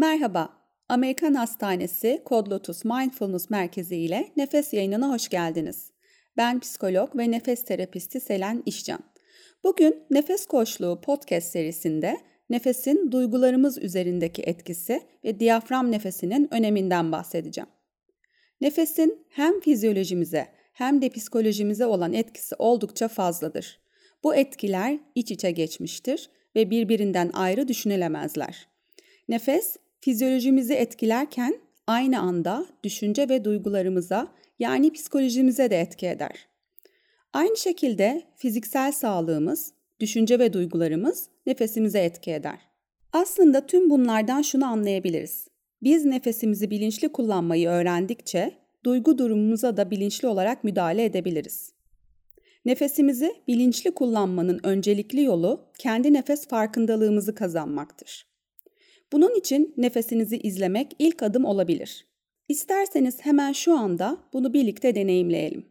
Merhaba, Amerikan Hastanesi Kod Lotus Mindfulness Merkezi ile Nefes yayınına hoş geldiniz. Ben psikolog ve nefes terapisti Selen İşcan. Bugün Nefes Koçluğu podcast serisinde nefesin duygularımız üzerindeki etkisi ve diyafram nefesinin öneminden bahsedeceğim. Nefesin hem fizyolojimize hem de psikolojimize olan etkisi oldukça fazladır. Bu etkiler iç içe geçmiştir ve birbirinden ayrı düşünülemezler. Nefes, fizyolojimizi etkilerken aynı anda düşünce ve duygularımıza yani psikolojimize de etki eder. Aynı şekilde fiziksel sağlığımız, düşünce ve duygularımız nefesimize etki eder. Aslında tüm bunlardan şunu anlayabiliriz. Biz nefesimizi bilinçli kullanmayı öğrendikçe duygu durumumuza da bilinçli olarak müdahale edebiliriz. Nefesimizi bilinçli kullanmanın öncelikli yolu kendi nefes farkındalığımızı kazanmaktır. Bunun için nefesinizi izlemek ilk adım olabilir. İsterseniz hemen şu anda bunu birlikte deneyimleyelim.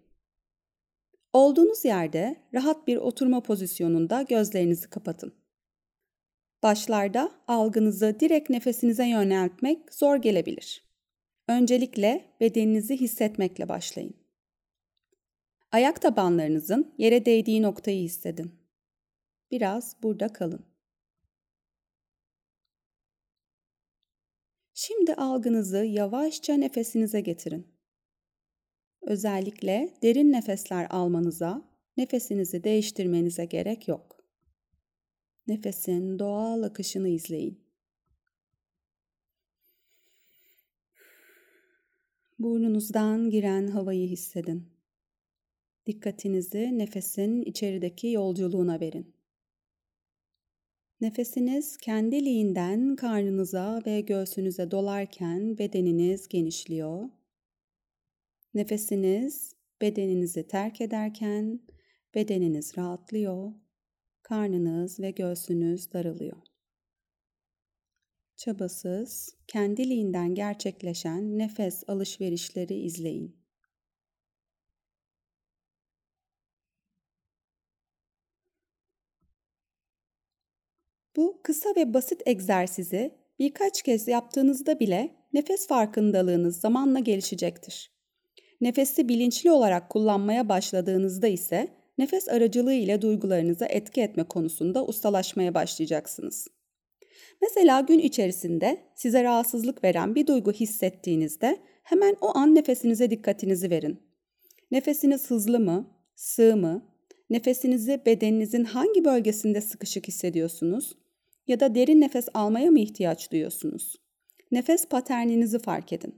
Olduğunuz yerde rahat bir oturma pozisyonunda gözlerinizi kapatın. Başlarda algınızı direkt nefesinize yöneltmek zor gelebilir. Öncelikle bedeninizi hissetmekle başlayın. Ayak tabanlarınızın yere değdiği noktayı hissedin. Biraz burada kalın. Şimdi algınızı yavaşça nefesinize getirin. Özellikle derin nefesler almanıza, nefesinizi değiştirmenize gerek yok. Nefesin doğal akışını izleyin. Burnunuzdan giren havayı hissedin. Dikkatinizi nefesin içerideki yolculuğuna verin. Nefesiniz kendiliğinden karnınıza ve göğsünüze dolarken bedeniniz genişliyor. Nefesiniz bedeninizi terk ederken bedeniniz rahatlıyor, karnınız ve göğsünüz daralıyor. Çabasız, kendiliğinden gerçekleşen nefes alışverişleri izleyin. Bu kısa ve basit egzersizi birkaç kez yaptığınızda bile nefes farkındalığınız zamanla gelişecektir. Nefesi bilinçli olarak kullanmaya başladığınızda ise nefes aracılığı ile duygularınıza etki etme konusunda ustalaşmaya başlayacaksınız. Mesela gün içerisinde size rahatsızlık veren bir duygu hissettiğinizde hemen o an nefesinize dikkatinizi verin. Nefesiniz hızlı mı, sığ mı? Nefesinizi bedeninizin hangi bölgesinde sıkışık hissediyorsunuz? Ya da derin nefes almaya mı ihtiyaç duyuyorsunuz? Nefes paterninizi fark edin.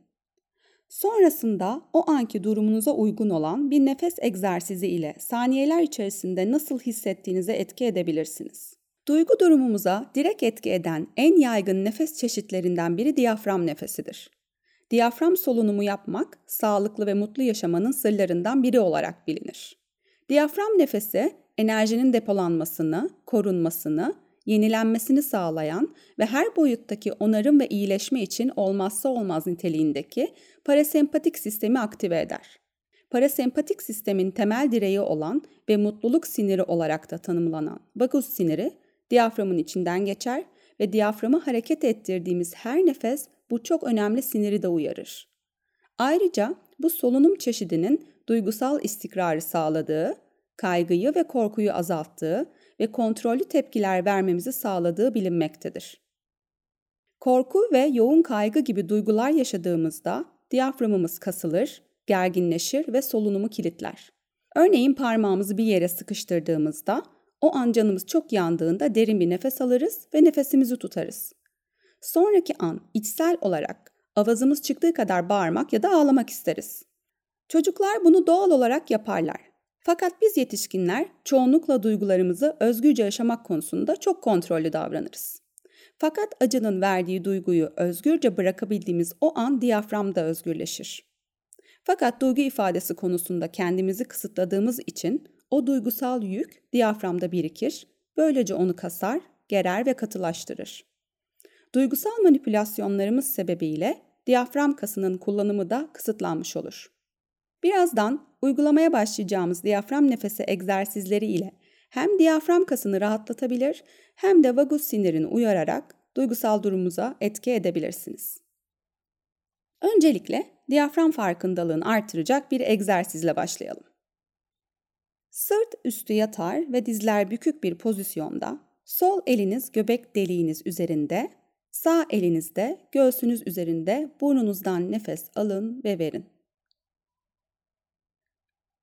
Sonrasında o anki durumunuza uygun olan bir nefes egzersizi ile saniyeler içerisinde nasıl hissettiğinize etki edebilirsiniz. Duygu durumumuza direkt etki eden en yaygın nefes çeşitlerinden biri diyafram nefesidir. Diyafram solunumu yapmak, sağlıklı ve mutlu yaşamanın sırlarından biri olarak bilinir. Diyafram nefesi, enerjinin depolanmasını, korunmasını, yenilenmesini sağlayan ve her boyuttaki onarım ve iyileşme için olmazsa olmaz niteliğindeki parasempatik sistemi aktive eder. Parasempatik sistemin temel direği olan ve mutluluk siniri olarak da tanımlanan vagus siniri diyaframın içinden geçer ve diyaframı hareket ettirdiğimiz her nefes bu çok önemli siniri de uyarır. Ayrıca bu solunum çeşidinin duygusal istikrarı sağladığı, kaygıyı ve korkuyu azalttığı ve kontrollü tepkiler vermemizi sağladığı bilinmektedir. Korku ve yoğun kaygı gibi duygular yaşadığımızda diyaframımız kasılır, gerginleşir ve solunumu kilitler. Örneğin parmağımızı bir yere sıkıştırdığımızda o an canımız çok yandığında derin bir nefes alırız ve nefesimizi tutarız. Sonraki an içsel olarak avazımız çıktığı kadar bağırmak ya da ağlamak isteriz. Çocuklar bunu doğal olarak yaparlar. Fakat biz yetişkinler çoğunlukla duygularımızı özgürce yaşamak konusunda çok kontrollü davranırız. Fakat acının verdiği duyguyu özgürce bırakabildiğimiz o an diyaframda özgürleşir. Fakat duygu ifadesi konusunda kendimizi kısıtladığımız için o duygusal yük diyaframda birikir, böylece onu kasar, gerer ve katılaştırır. Duygusal manipülasyonlarımız sebebiyle diyafram kasının kullanımı da kısıtlanmış olur. Birazdan uygulamaya başlayacağımız diyafram nefesi egzersizleri ile hem diyafram kasını rahatlatabilir hem de vagus sinirini uyararak duygusal durumunuza etki edebilirsiniz. Öncelikle diyafram farkındalığını artıracak bir egzersizle başlayalım. Sırt üstü yatar ve dizler bükük bir pozisyonda sol eliniz göbek deliğiniz üzerinde, sağ elinizde göğsünüz üzerinde burnunuzdan nefes alın ve verin.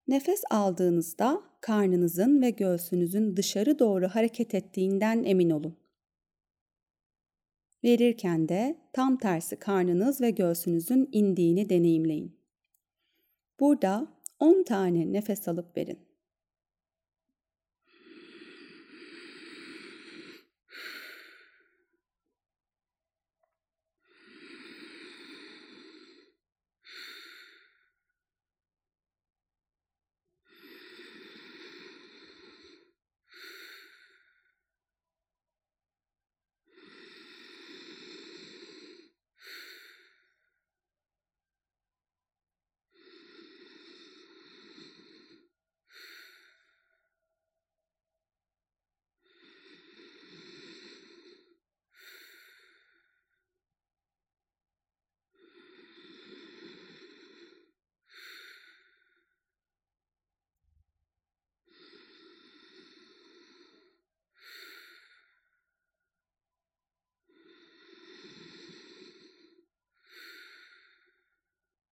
Nefes aldığınızda karnınızın ve göğsünüzün dışarı doğru hareket ettiğinden emin olun. Verirken de tam tersi karnınız ve göğsünüzün indiğini deneyimleyin. Burada 10 tane nefes alıp verin.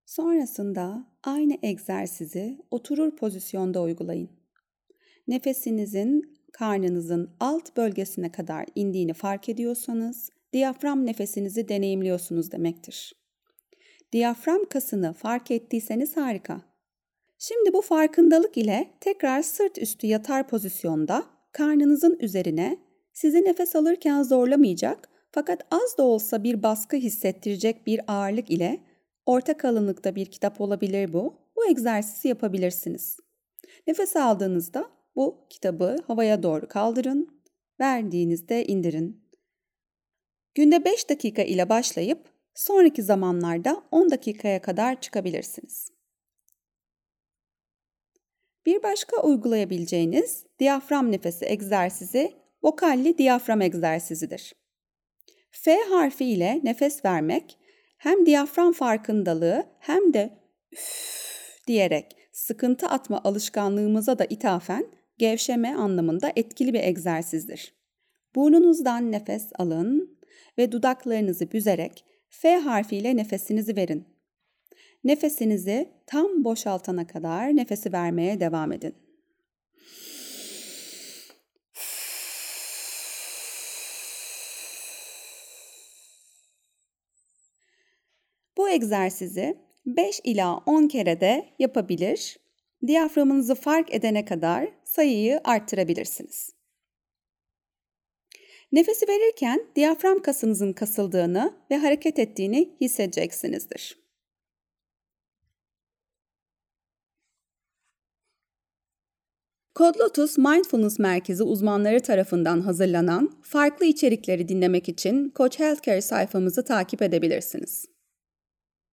Sonrasında aynı egzersizi oturur pozisyonda uygulayın. Nefesinizin karnınızın alt bölgesine kadar indiğini fark ediyorsanız, diyafram nefesinizi deneyimliyorsunuz demektir. Diyafram kasını fark ettiyseniz harika. Şimdi bu farkındalık ile tekrar sırt üstü yatar pozisyonda karnınızın üzerine sizi nefes alırken zorlamayacak fakat az da olsa bir baskı hissettirecek bir ağırlık ile orta kalınlıkta bir kitap olabilir bu. Bu egzersizi yapabilirsiniz. Nefes aldığınızda bu kitabı havaya doğru kaldırın, verdiğinizde indirin. Günde 5 dakika ile başlayıp sonraki zamanlarda 10 dakikaya kadar çıkabilirsiniz. Bir başka uygulayabileceğiniz diyafram nefesi egzersizi vokalli diyafram egzersizidir. F harfi ile nefes vermek, hem diyafram farkındalığı hem de üf diyerek sıkıntı atma alışkanlığımıza da ithafen gevşeme anlamında etkili bir egzersizdir. Burnunuzdan nefes alın ve dudaklarınızı büzerek F harfiyle nefesinizi verin. Nefesinizi tam boşaltana kadar nefesi vermeye devam edin. Bu egzersizi 5 ila 10 kere de yapabilir, diyaframınızı fark edene kadar sayıyı arttırabilirsiniz. Nefesi verirken diyafram kasınızın kasıldığını ve hareket ettiğini hissedeceksinizdir. Kod Lotus Mindfulness Merkezi uzmanları tarafından hazırlanan farklı içerikleri dinlemek için Coach Healthcare sayfamızı takip edebilirsiniz.